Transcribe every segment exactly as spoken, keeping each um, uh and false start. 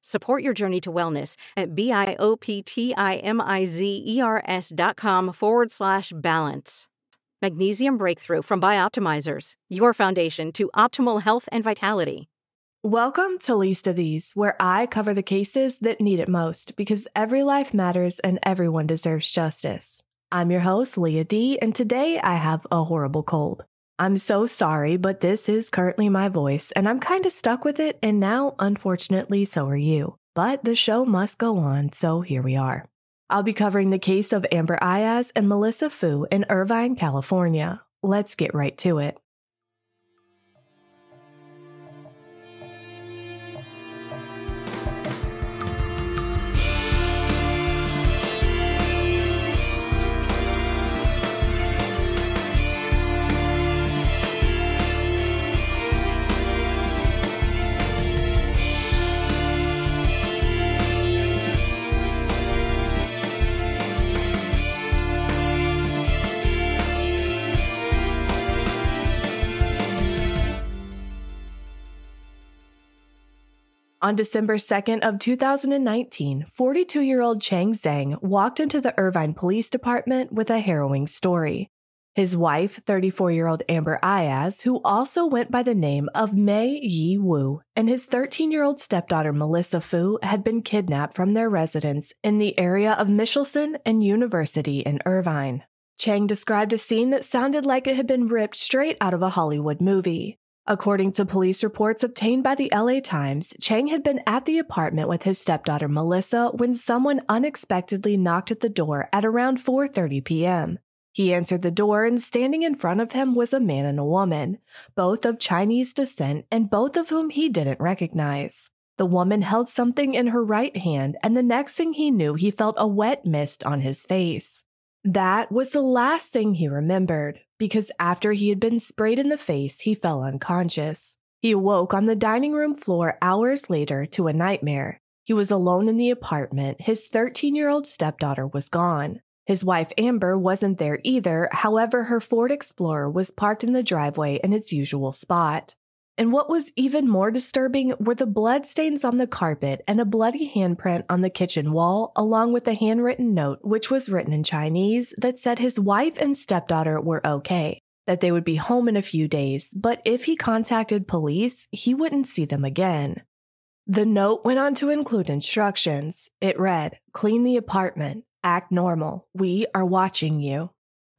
Support your journey to wellness at B-I-O-P-T-I-M-I-Z-E-R-S dot com forward slash balance. Magnesium Breakthrough from Bioptimizers, your foundation to optimal health and vitality. Welcome to Least of These, where I cover the cases that need it most, because every life matters and everyone deserves justice. I'm your host, Leah D, and today I have a horrible cold. I'm so sorry, but this is currently my voice, and I'm kind of stuck with it, and now, unfortunately, so are you. But the show must go on, so here we are. I'll be covering the case of Amber Aiaz and Melissa Fu in Irvine, California. Let's get right to it. On December second of two thousand nineteen, forty-two-year-old Cheng Zhang walked into the Irvine Police Department with a harrowing story. His wife, thirty-four-year-old Amber Aiaz, who also went by the name of Mei Yi Wu, and his thirteen-year-old stepdaughter Melissa Fu had been kidnapped from their residence in the area of Michelson and University in Irvine. Cheng described a scene that sounded like it had been ripped straight out of a Hollywood movie. According to police reports obtained by the L A Times, Cheng had been at the apartment with his stepdaughter Melissa when someone unexpectedly knocked at the door at around four thirty p.m. He answered the door, and standing in front of him was a man and a woman, both of Chinese descent and both of whom he didn't recognize. The woman held something in her right hand, and the next thing he knew, he felt a wet mist on his face. That was the last thing he remembered, because after he had been sprayed in the face, he fell unconscious. He awoke on the dining room floor hours later to a nightmare. He was alone in the apartment. His thirteen-year-old stepdaughter was gone. His wife Amber wasn't there either. However, her Ford Explorer was parked in the driveway in its usual spot. And what was even more disturbing were the bloodstains on the carpet and a bloody handprint on the kitchen wall, along with a handwritten note, which was written in Chinese, that said his wife and stepdaughter were okay, that they would be home in a few days, but if he contacted police, he wouldn't see them again. The note went on to include instructions. It read, "Clean the apartment. Act normal. We are watching you."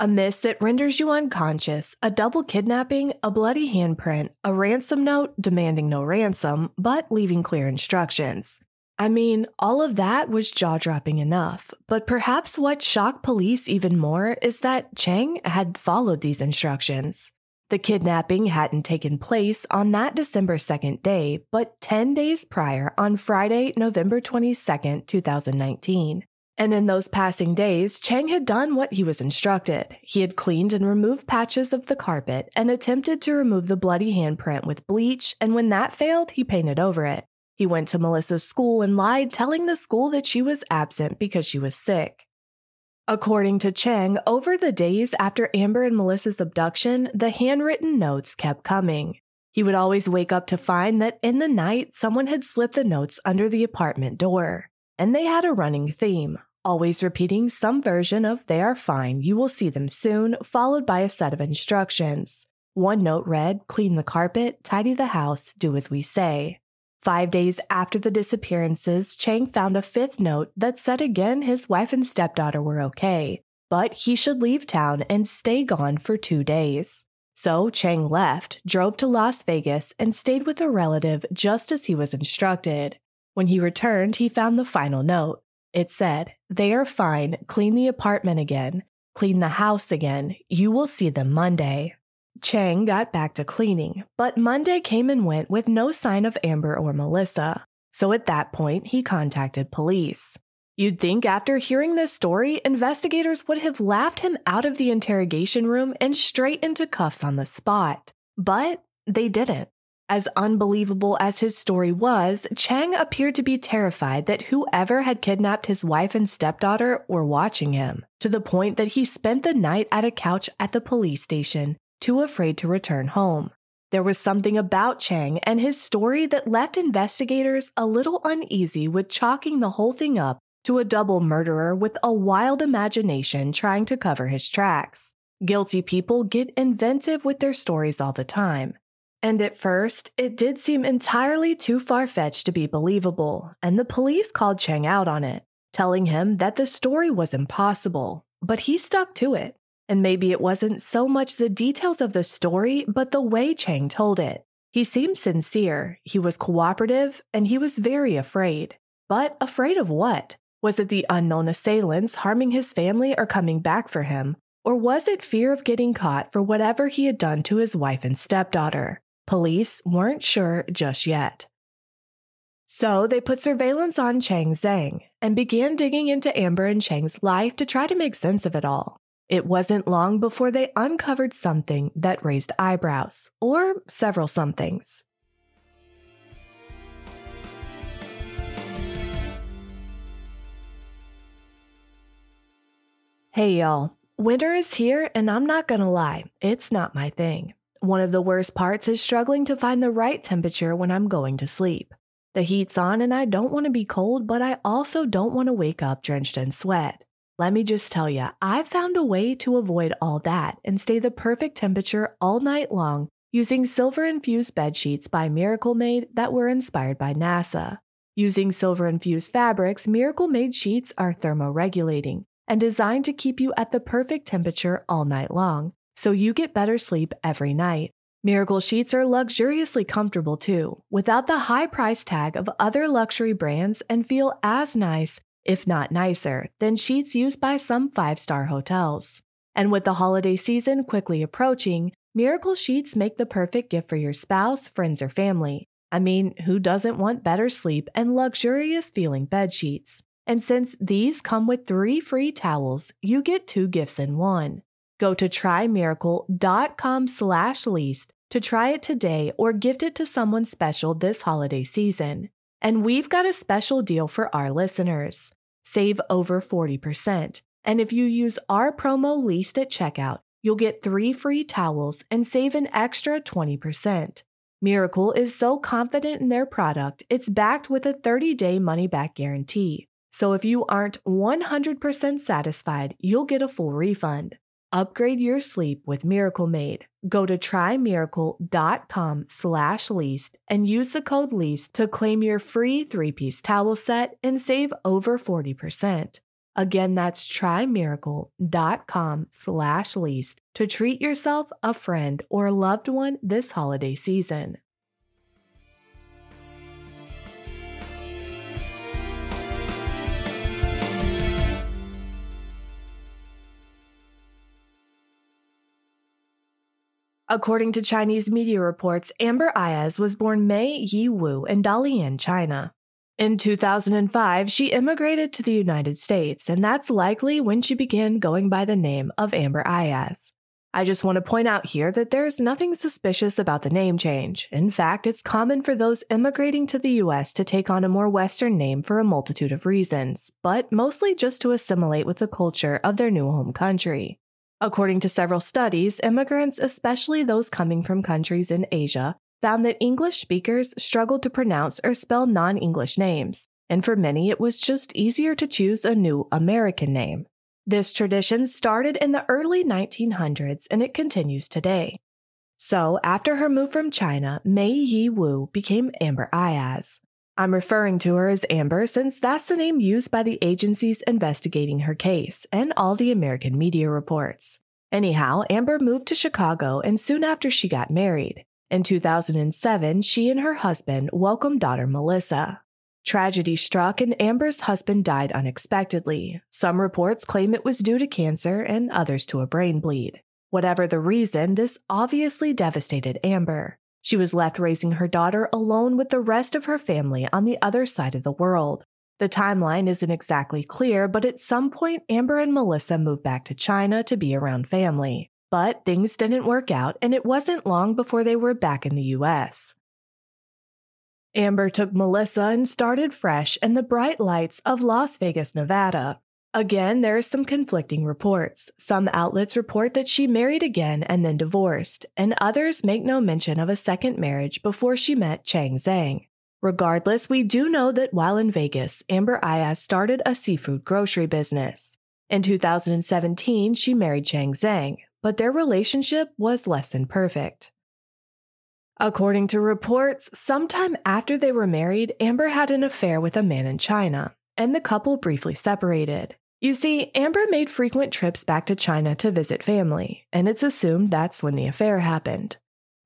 A mist that renders you unconscious, a double kidnapping, a bloody handprint, a ransom note demanding no ransom, but leaving clear instructions. I mean, all of that was jaw-dropping enough, but perhaps what shocked police even more is that Cheng had followed these instructions. The kidnapping hadn't taken place on that December second day, but ten days prior on Friday, November twenty-second, two thousand nineteen. And in those passing days, Cheng had done what he was instructed. He had cleaned and removed patches of the carpet and attempted to remove the bloody handprint with bleach, and when that failed, he painted over it. He went to Melissa's school and lied, telling the school that she was absent because she was sick. According to Cheng, over the days after Amber and Melissa's abduction, the handwritten notes kept coming. He would always wake up to find that in the night, someone had slipped the notes under the apartment door. And they had a running theme, always repeating some version of "they are fine, you will see them soon," followed by a set of instructions. One note read, "Clean the carpet, tidy the house, do as we say." Five days after the disappearances, Cheng found a fifth note that said again his wife and stepdaughter were okay, but he should leave town and stay gone for two days. So Cheng left, drove to Las Vegas, and stayed with a relative just as he was instructed. When he returned, he found the final note. It said, "They are fine. Clean the apartment again. Clean the house again. You will see them Monday." Cheng got back to cleaning, but Monday came and went with no sign of Amber or Melissa. So at that point, he contacted police. You'd think after hearing this story, investigators would have laughed him out of the interrogation room and straight into cuffs on the spot. But they didn't. As unbelievable as his story was, Cheng appeared to be terrified that whoever had kidnapped his wife and stepdaughter were watching him, to the point that he spent the night at a couch at the police station, too afraid to return home. There was something about Cheng and his story that left investigators a little uneasy with chalking the whole thing up to a double murderer with a wild imagination trying to cover his tracks. Guilty people get inventive with their stories all the time. And at first, it did seem entirely too far-fetched to be believable, and the police called Cheng out on it, telling him that the story was impossible, but he stuck to it. And maybe it wasn't so much the details of the story, but the way Cheng told it. He seemed sincere, he was cooperative, and he was very afraid. But afraid of what? Was it the unknown assailants harming his family or coming back for him? Or was it fear of getting caught for whatever he had done to his wife and stepdaughter? Police weren't sure just yet. So they put surveillance on Cheng Zhang and began digging into Amber and Cheng's life to try to make sense of it all. It wasn't long before they uncovered something that raised eyebrows, or several somethings. Hey y'all, winter is here and I'm not gonna lie, it's not my thing. One of the worst parts is struggling to find the right temperature when I'm going to sleep. The heat's on and I don't want to be cold, but I also don't want to wake up drenched in sweat. Let me just tell ya, I found a way to avoid all that and stay the perfect temperature all night long using silver-infused bedsheets by Miracle Made that were inspired by NASA. Using silver-infused fabrics, Miracle Made sheets are thermoregulating and designed to keep you at the perfect temperature all night long, so you get better sleep every night. Miracle sheets are luxuriously comfortable too, without the high price tag of other luxury brands, and feel as nice, if not nicer, than sheets used by some five-star hotels. And with the holiday season quickly approaching, Miracle sheets make the perfect gift for your spouse, friends, or family. I mean, who doesn't want better sleep and luxurious feeling bed sheets? And since these come with three free towels, you get two gifts in one. Go to TryMiracle.com slash least to try it today or gift it to someone special this holiday season. And we've got a special deal for our listeners. Save over forty percent. And if you use our promo least at checkout, you'll get three free towels and save an extra twenty percent. Miracle is so confident in their product, it's backed with a thirty-day money-back guarantee. So if you aren't one hundred percent satisfied, you'll get a full refund. Upgrade your sleep with Miracle Made. Go to TryMiracle.com slash least and use the code least to claim your free three-piece towel set and save over forty percent. Again, that's TryMiracle.com slash least to treat yourself, a friend, or a loved one this holiday season. According to Chinese media reports, Amber Aiaz was born Mei Yi Wu in Dalian, China. In two thousand five, she immigrated to the United States, and that's likely when she began going by the name of Amber Aiaz. I just want to point out here that there's nothing suspicious about the name change. In fact, it's common for those immigrating to the U S to take on a more Western name for a multitude of reasons, but mostly just to assimilate with the culture of their new home country. According to several studies, immigrants, especially those coming from countries in Asia, found that English speakers struggled to pronounce or spell non-English names, and for many it was just easier to choose a new American name. This tradition started in the early nineteen hundreds and it continues today. So, after her move from China, Mei Yi Wu became Amber Aiaz. I'm referring to her as Amber since that's the name used by the agencies investigating her case and all the American media reports. Anyhow, Amber moved to Chicago, and soon after she got married. In two thousand seven, she and her husband welcomed daughter Melissa. Tragedy struck and Amber's husband died unexpectedly. Some reports claim it was due to cancer and others to a brain bleed. Whatever the reason, this obviously devastated Amber. She was left raising her daughter alone with the rest of her family on the other side of the world. The timeline isn't exactly clear, but at some point Amber and Melissa moved back to China to be around family. But things didn't work out, and it wasn't long before they were back in the U S. Amber took Melissa and started fresh in the bright lights of Las Vegas, Nevada. Again, there are some conflicting reports. Some outlets report that she married again and then divorced, and others make no mention of a second marriage before she met Cheng Zhang. Regardless, we do know that while in Vegas, Amber Aiaz started a seafood grocery business. In two thousand seventeen, she married Cheng Zhang, but their relationship was less than perfect. According to reports, sometime after they were married, Amber had an affair with a man in China, and the couple briefly separated. You see, Amber made frequent trips back to China to visit family, and it's assumed that's when the affair happened.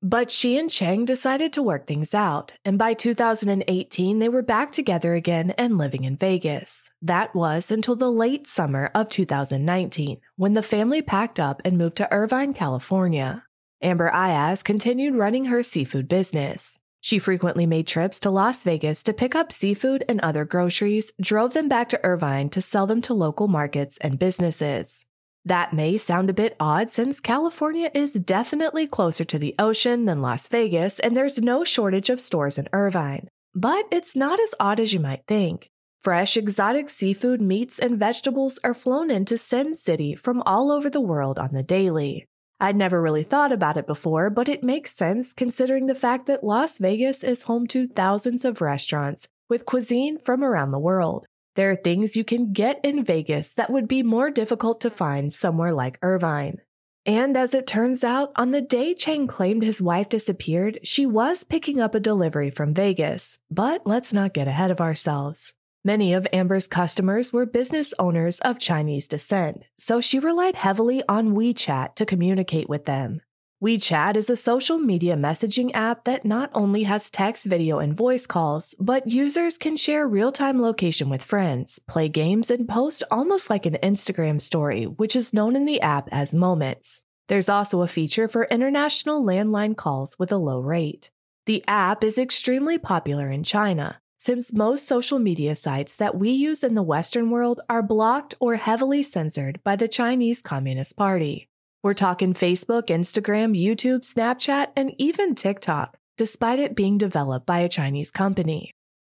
But she and Cheng decided to work things out, and by two thousand eighteen, they were back together again and living in Vegas. That was until the late summer of two thousand nineteen, when the family packed up and moved to Irvine, California. Amber Aiaz continued running her seafood business. She frequently made trips to Las Vegas to pick up seafood and other groceries, drove them back to Irvine to sell them to local markets and businesses. That may sound a bit odd since California is definitely closer to the ocean than Las Vegas and there's no shortage of stores in Irvine. But it's not as odd as you might think. Fresh, exotic seafood, meats, and vegetables are flown into Sin City from all over the world on the daily. I'd never really thought about it before, but it makes sense considering the fact that Las Vegas is home to thousands of restaurants with cuisine from around the world. There are things you can get in Vegas that would be more difficult to find somewhere like Irvine. And as it turns out, on the day Cheng claimed his wife disappeared, she was picking up a delivery from Vegas. But let's not get ahead of ourselves. Many of Amber's customers were business owners of Chinese descent, so she relied heavily on WeChat to communicate with them. WeChat is a social media messaging app that not only has text, video, and voice calls, but users can share real-time location with friends, play games, and post almost like an Instagram story, which is known in the app as Moments. There's also a feature for international landline calls with a low rate. The app is extremely popular in China, since most social media sites that we use in the Western world are blocked or heavily censored by the Chinese Communist Party. We're talking Facebook, Instagram, YouTube, Snapchat, and even TikTok, despite it being developed by a Chinese company.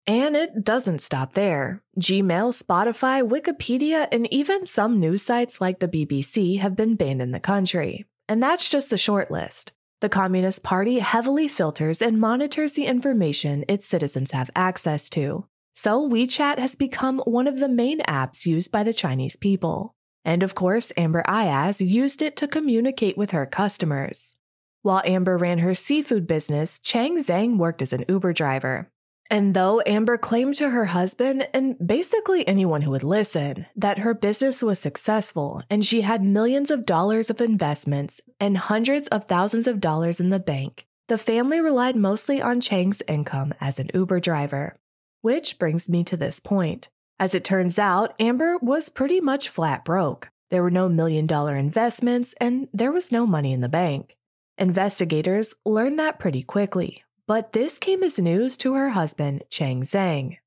And it doesn't stop there. Gmail, Spotify, Wikipedia, and even some news sites like the B B C have been banned in the country. And that's just the short list. The Communist Party heavily filters and monitors the information its citizens have access to. So WeChat has become one of the main apps used by the Chinese people. And of course, Amber Aiaz used it to communicate with her customers. While Amber ran her seafood business, Cheng Zhang worked as an Uber driver. And though Amber claimed to her husband, and basically anyone who would listen, that her business was successful and she had millions of dollars of investments and hundreds of thousands of dollars in the bank, the family relied mostly on Cheng's income as an Uber driver. Which brings me to this point. As it turns out, Amber was pretty much flat broke. There were no million-dollar investments and there was no money in the bank. Investigators learned that pretty quickly. But this came as news to her husband, Cheng Zhang.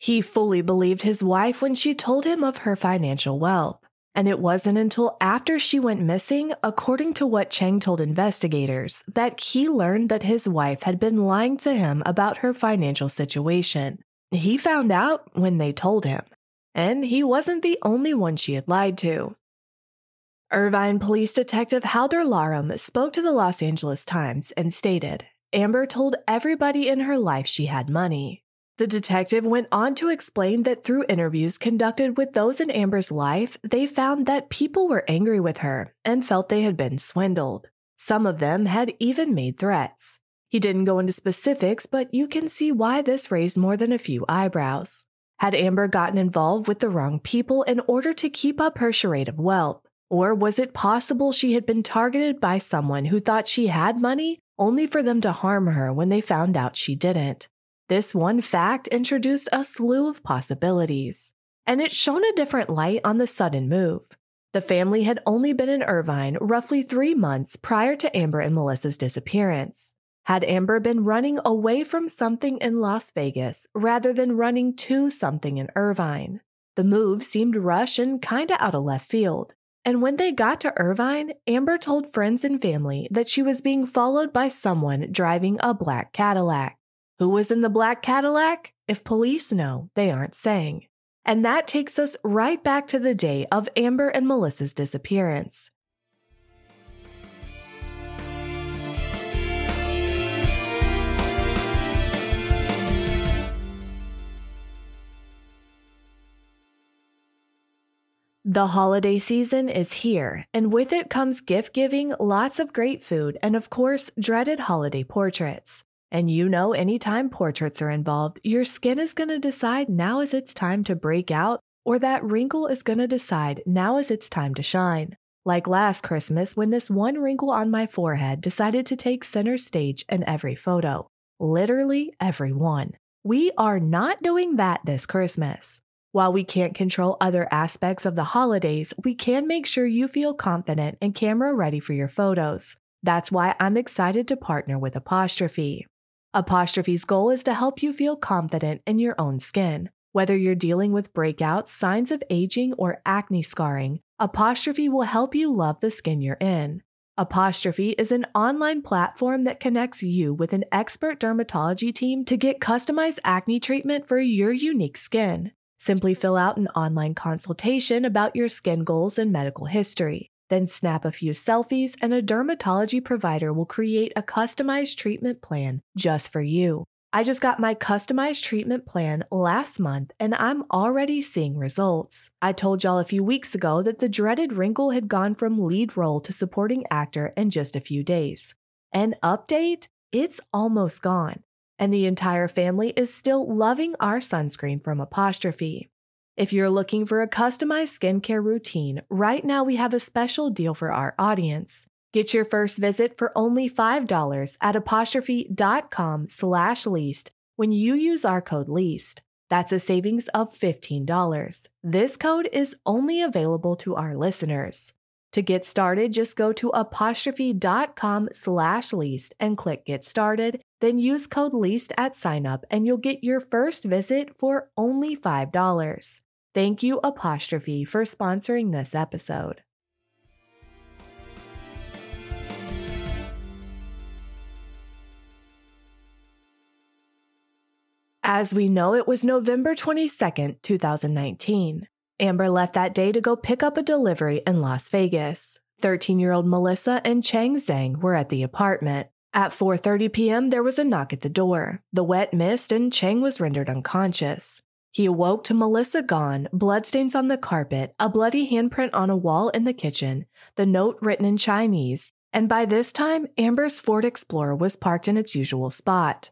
He fully believed his wife when she told him of her financial wealth, and it wasn't until after she went missing, according to what Cheng told investigators, that he learned that his wife had been lying to him about her financial situation. He found out when they told him, and he wasn't the only one she had lied to. Irvine Police Detective Halder Larum spoke to the Los Angeles Times and stated, Amber told everybody in her life she had money. The detective went on to explain that through interviews conducted with those in Amber's life, they found that people were angry with her and felt they had been swindled. Some of them had even made threats. He didn't go into specifics, but you can see why this raised more than a few eyebrows. Had Amber gotten involved with the wrong people in order to keep up her charade of wealth? Or was it possible she had been targeted by someone who thought she had money, only for them to harm her when they found out she didn't? This one fact introduced a slew of possibilities, and it shone a different light on the sudden move. The family had only been in Irvine roughly three months prior to Amber and Melissa's disappearance. Had Amber been running away from something in Las Vegas rather than running to something in Irvine? The move seemed rushed and kinda out of left field. And when they got to Irvine, Amber told friends and family that she was being followed by someone driving a black Cadillac. Who was in the black Cadillac? If police know, they aren't saying. And that takes us right back to the day of Amber and Melissa's disappearance. The holiday season is here, and with it comes gift-giving, lots of great food, and of course, dreaded holiday portraits. And you know, anytime portraits are involved, your skin is going to decide now is its time to break out, or that wrinkle is going to decide now is its time to shine. Like last Christmas, when this one wrinkle on my forehead decided to take center stage in every photo. Literally every one. We are not doing that this Christmas. While we can't control other aspects of the holidays, we can make sure you feel confident and camera ready for your photos. That's why I'm excited to partner with Apostrophe. Apostrophe's goal is to help you feel confident in your own skin. Whether you're dealing with breakouts, signs of aging, or acne scarring, Apostrophe will help you love the skin you're in. Apostrophe is an online platform that connects you with an expert dermatology team to get customized acne treatment for your unique skin. Simply fill out an online consultation about your skin goals and medical history. Then snap a few selfies and a dermatology provider will create a customized treatment plan just for you. I just got my customized treatment plan last month and I'm already seeing results. I told y'all a few weeks ago that the dreaded wrinkle had gone from lead role to supporting actor in just a few days. An update? It's almost gone. And the entire family is still loving our sunscreen from Apostrophe. If you're looking for a customized skincare routine, right now we have a special deal for our audience. Get your first visit for only five dollars at apostrophe.com slash least when you use our code LEAST. That's a savings of fifteen dollars. This code is only available to our listeners. To get started, just go to apostrophe.com slash least and click Get Started. Then use code LEAST at sign up and you'll get your first visit for only five dollars. Thank you, Apostrophe, for sponsoring this episode. As we know, it was November twenty-second, twenty nineteen. Amber left that day to go pick up a delivery in Las Vegas. thirteen-year-old Melissa and Cheng Zhang were at the apartment. At four thirty p.m., there was a knock at the door. The wet mist and Cheng was rendered unconscious. He awoke to Melissa gone, bloodstains on the carpet, a bloody handprint on a wall in the kitchen, the note written in Chinese, and by this time, Amber's Ford Explorer was parked in its usual spot.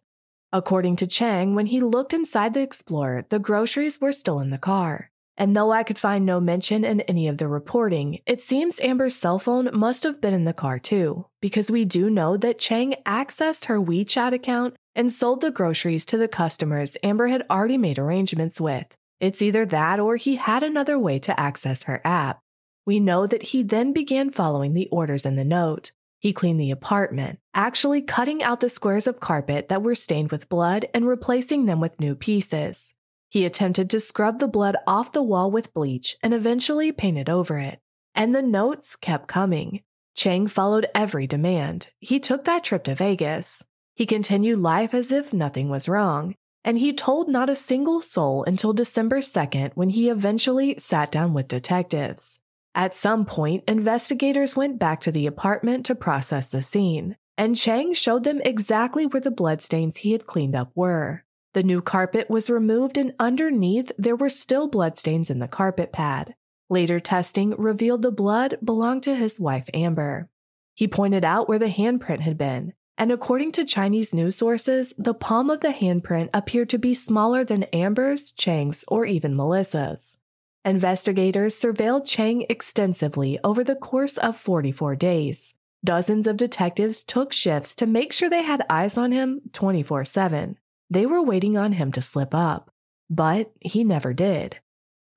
According to Cheng, when he looked inside the Explorer, the groceries were still in the car. And though I could find no mention in any of the reporting, it seems Amber's cell phone must have been in the car too, because we do know that Cheng accessed her WeChat account and sold the groceries to the customers Amber had already made arrangements with. It's either that or he had another way to access her app. We know that he then began following the orders in the note. He cleaned the apartment, actually cutting out the squares of carpet that were stained with blood and replacing them with new pieces. He attempted to scrub the blood off the wall with bleach and eventually painted over it. And the notes kept coming. Cheng followed every demand. He took that trip to Vegas. He continued life as if nothing was wrong. And he told not a single soul until December second when he eventually sat down with detectives. At some point, investigators went back to the apartment to process the scene. And Cheng showed them exactly where the bloodstains he had cleaned up were. The new carpet was removed and underneath there were still bloodstains in the carpet pad. Later testing revealed the blood belonged to his wife Amber. He pointed out where the handprint had been, and according to Chinese news sources, the palm of the handprint appeared to be smaller than Amber's, Cheng's, or even Melissa's. Investigators surveilled Cheng extensively over the course of forty-four days. Dozens of detectives took shifts to make sure they had eyes on him twenty-four seven. They were waiting on him to slip up, but he never did.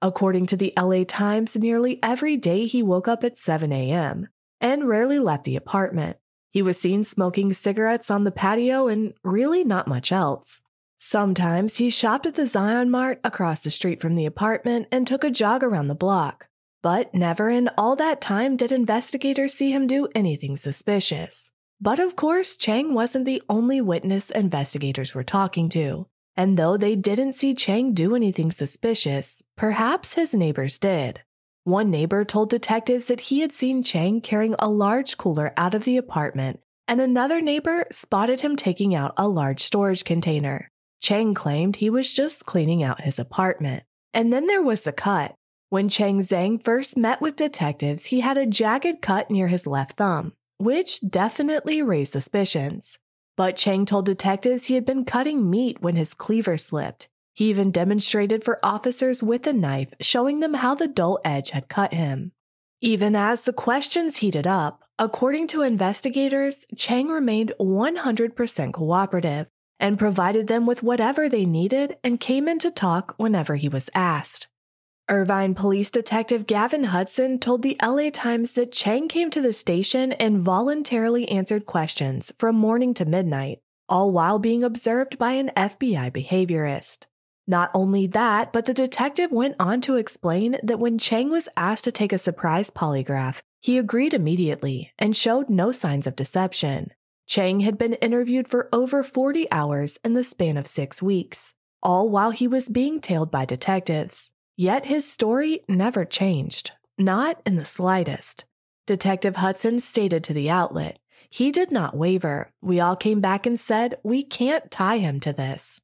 According to the L A Times, nearly every day he woke up at seven a.m. and rarely left the apartment. He was seen smoking cigarettes on the patio and really not much else. Sometimes he shopped at the Zion Mart across the street from the apartment and took a jog around the block. But never in all that time did investigators see him do anything suspicious. But of course, Cheng wasn't the only witness investigators were talking to. And though they didn't see Cheng do anything suspicious, perhaps his neighbors did. One neighbor told detectives that he had seen Cheng carrying a large cooler out of the apartment, and another neighbor spotted him taking out a large storage container. Cheng claimed he was just cleaning out his apartment. And then there was the cut. When Cheng Zhang first met with detectives, he had a jagged cut near his left thumb, which definitely raised suspicions. But Cheng told detectives he had been cutting meat when his cleaver slipped. He even demonstrated for officers with a knife, showing them how the dull edge had cut him. Even as the questions heated up, according to investigators, Cheng remained one hundred percent cooperative and provided them with whatever they needed and came in to talk whenever he was asked. Irvine Police Detective Gavin Hudson told the L A Times that Cheng came to the station and voluntarily answered questions from morning to midnight, all while being observed by an F B I behaviorist. Not only that, but the detective went on to explain that when Cheng was asked to take a surprise polygraph, he agreed immediately and showed no signs of deception. Cheng had been interviewed for over forty hours in the span of six weeks, all while he was being tailed by detectives. Yet his story never changed, not in the slightest. Detective Hudson stated to the outlet, "He did not waver. We all came back and said, we can't tie him to this."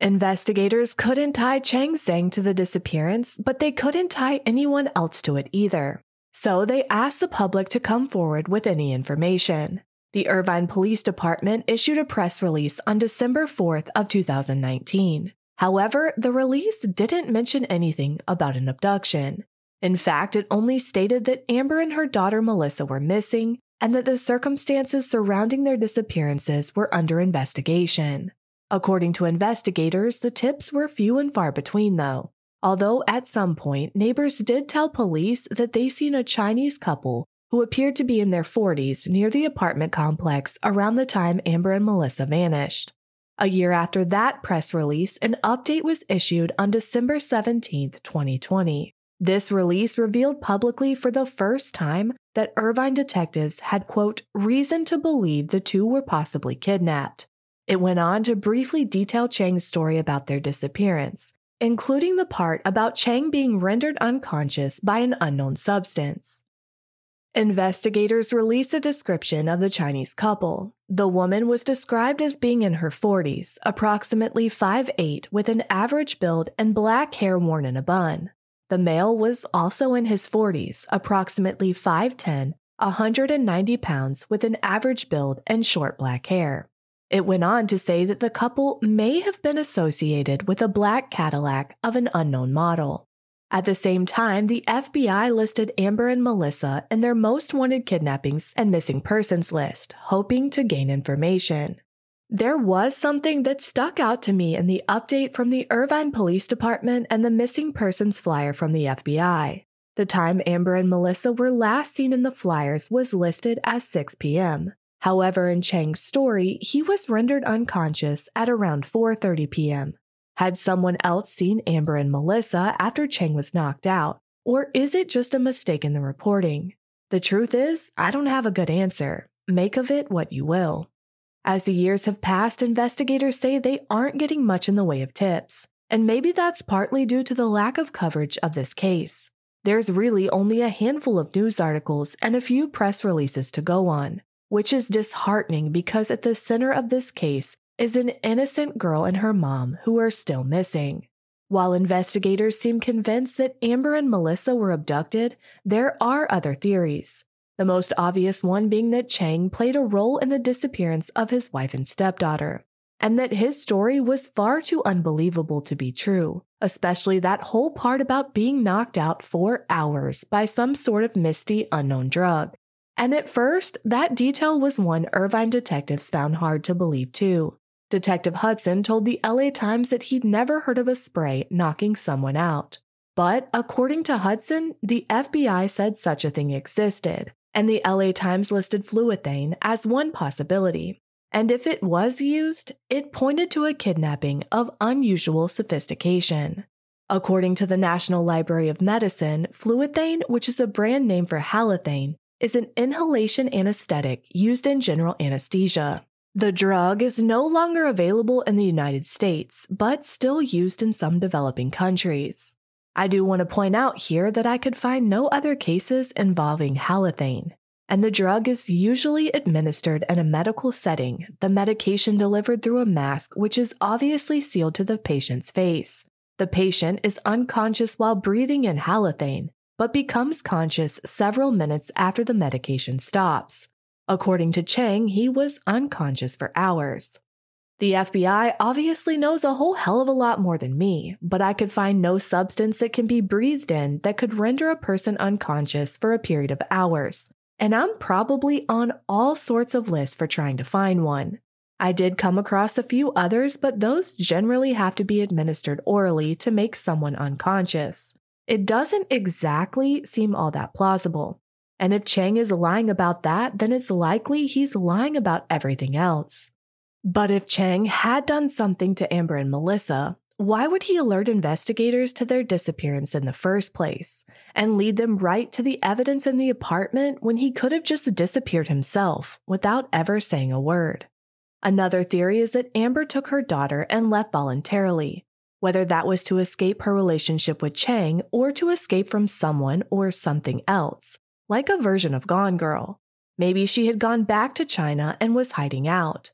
Investigators couldn't tie Cheng Zheng to the disappearance, but they couldn't tie anyone else to it either. So they asked the public to come forward with any information. The Irvine Police Department issued a press release on December fourth of two thousand nineteen. However, the release didn't mention anything about an abduction. In fact, it only stated that Amber and her daughter Melissa were missing and that the circumstances surrounding their disappearances were under investigation. According to investigators, the tips were few and far between, though, although at some point, neighbors did tell police that they seen a Chinese couple who appeared to be in their forties near the apartment complex around the time Amber and Melissa vanished. A year after that press release, an update was issued on December seventeenth, twenty twenty. This release revealed publicly for the first time that Irvine detectives had, quote, reason to believe the two were possibly kidnapped. It went on to briefly detail Cheng's story about their disappearance, including the part about Cheng being rendered unconscious by an unknown substance. Investigators released a description of the Chinese couple. The woman was described as being in her forties, approximately five foot eight, with an average build and black hair worn in a bun. The male was also in his forties, approximately five foot ten, one hundred ninety pounds, with an average build and short black hair. It went on to say that the couple may have been associated with a black Cadillac of an unknown model. At the same time, the F B I listed Amber and Melissa in their most wanted kidnappings and missing persons list, hoping to gain information. There was something that stuck out to me in the update from the Irvine Police Department and the missing persons flyer from the F B I. The time Amber and Melissa were last seen in the flyers was listed as six p.m. However, in Cheng's story, he was rendered unconscious at around four thirty p.m. Had someone else seen Amber and Melissa after Cheng was knocked out, or is it just a mistake in the reporting? The truth is, I don't have a good answer. Make of it what you will. As the years have passed, investigators say they aren't getting much in the way of tips, and maybe that's partly due to the lack of coverage of this case. There's really only a handful of news articles and a few press releases to go on, which is disheartening because at the center of this case is an innocent girl and her mom who are still missing. While investigators seem convinced that Amber and Melissa were abducted, there are other theories. The most obvious one being that Cheng played a role in the disappearance of his wife and stepdaughter, and that his story was far too unbelievable to be true, especially that whole part about being knocked out for hours by some sort of misty, unknown drug. And at first, that detail was one Irvine detectives found hard to believe too. Detective Hudson told the L A Times that he'd never heard of a spray knocking someone out. But according to Hudson, the F B I said such a thing existed, and the L A Times listed fluethane as one possibility. And if it was used, it pointed to a kidnapping of unusual sophistication. According to the National Library of Medicine, fluethane, which is a brand name for halothane, is an inhalation anesthetic used in general anesthesia. The drug is no longer available in the United States, but still used in some developing countries. I do want to point out here that I could find no other cases involving halothane, and the drug is usually administered in a medical setting, the medication delivered through a mask which is obviously sealed to the patient's face. The patient is unconscious while breathing in halothane, but becomes conscious several minutes after the medication stops. According to Cheng, he was unconscious for hours. The F B I obviously knows a whole hell of a lot more than me, but I could find no substance that can be breathed in that could render a person unconscious for a period of hours. And I'm probably on all sorts of lists for trying to find one. I did come across a few others, but those generally have to be administered orally to make someone unconscious. It doesn't exactly seem all that plausible. And if Cheng is lying about that, then it's likely he's lying about everything else. But if Cheng had done something to Amber and Melissa, why would he alert investigators to their disappearance in the first place and lead them right to the evidence in the apartment when he could have just disappeared himself without ever saying a word? Another theory is that Amber took her daughter and left voluntarily, whether that was to escape her relationship with Cheng or to escape from someone or something else, like a version of Gone Girl. Maybe she had gone back to China and was hiding out.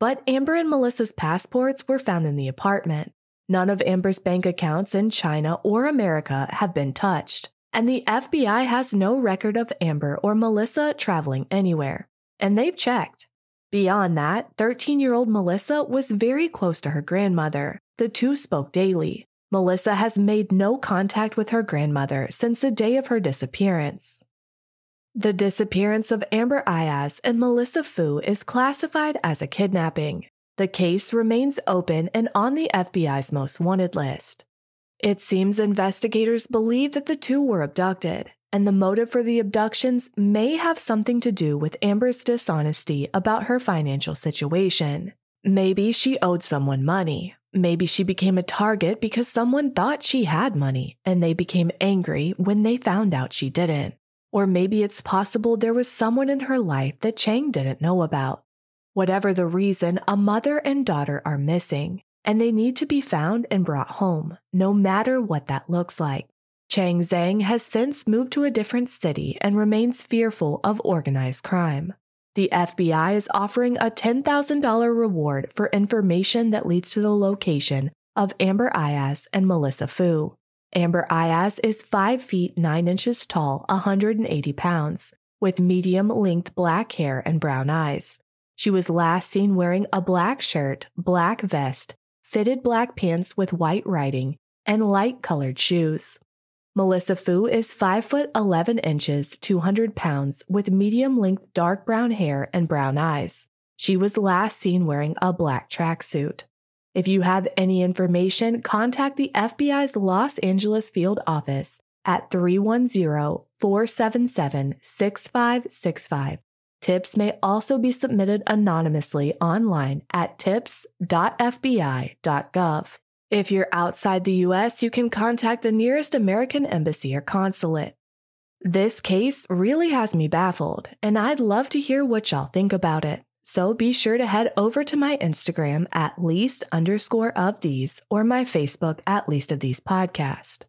But Amber and Melissa's passports were found in the apartment. None of Amber's bank accounts in China or America have been touched, and the F B I has no record of Amber or Melissa traveling anywhere, and they've checked. Beyond that, thirteen-year-old Melissa was very close to her grandmother. The two spoke daily. Melissa has made no contact with her grandmother since the day of her disappearance. The disappearance of Amber Aiaz and Melissa Fu is classified as a kidnapping. The case remains open and on the F B I's most wanted list. It seems investigators believe that the two were abducted, and the motive for the abductions may have something to do with Amber's dishonesty about her financial situation. Maybe she owed someone money. Maybe she became a target because someone thought she had money, and they became angry when they found out she didn't. Or maybe it's possible there was someone in her life that Cheng didn't know about. Whatever the reason, a mother and daughter are missing, and they need to be found and brought home, no matter what that looks like. Cheng Zhang has since moved to a different city and remains fearful of organized crime. The F B I is offering a ten thousand dollars reward for information that leads to the location of Amber Aiaz and Melissa Fu. Amber Aiaz is five feet nine inches tall, one hundred eighty pounds, with medium-length black hair and brown eyes. She was last seen wearing a black shirt, black vest, fitted black pants with white writing, and light-colored shoes. Melissa Fu is five foot eleven inches, two hundred pounds, with medium-length dark brown hair and brown eyes. She was last seen wearing a black tracksuit. If you have any information, contact the F B I's Los Angeles field office at three one zero, four seven seven, six five six five. Tips may also be submitted anonymously online at tips dot f b i dot gov. If you're outside the U S, you can contact the nearest American embassy or consulate. This case really has me baffled, and I'd love to hear what y'all think about it. So be sure to head over to my Instagram at least underscore of these or my Facebook at least of these podcast.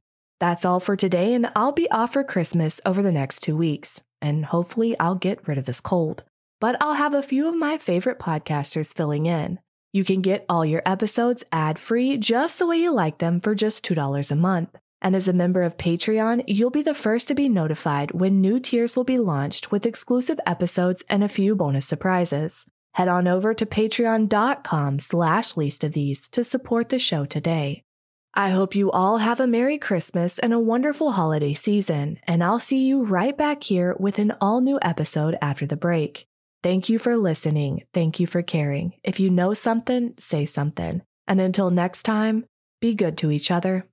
That's all for today, and I'll be off for Christmas over the next two weeks, and hopefully I'll get rid of this cold. But I'll have a few of my favorite podcasters filling in. You can get all your episodes ad-free just the way you like them for just two dollars a month. And as a member of Patreon, you'll be the first to be notified when new tiers will be launched with exclusive episodes and a few bonus surprises. Head on over to patreon dot com slash least of these to support the show today. I hope you all have a Merry Christmas and a wonderful holiday season, and I'll see you right back here with an all-new episode after the break. Thank you for listening. Thank you for caring. If you know something, say something. And until next time, be good to each other.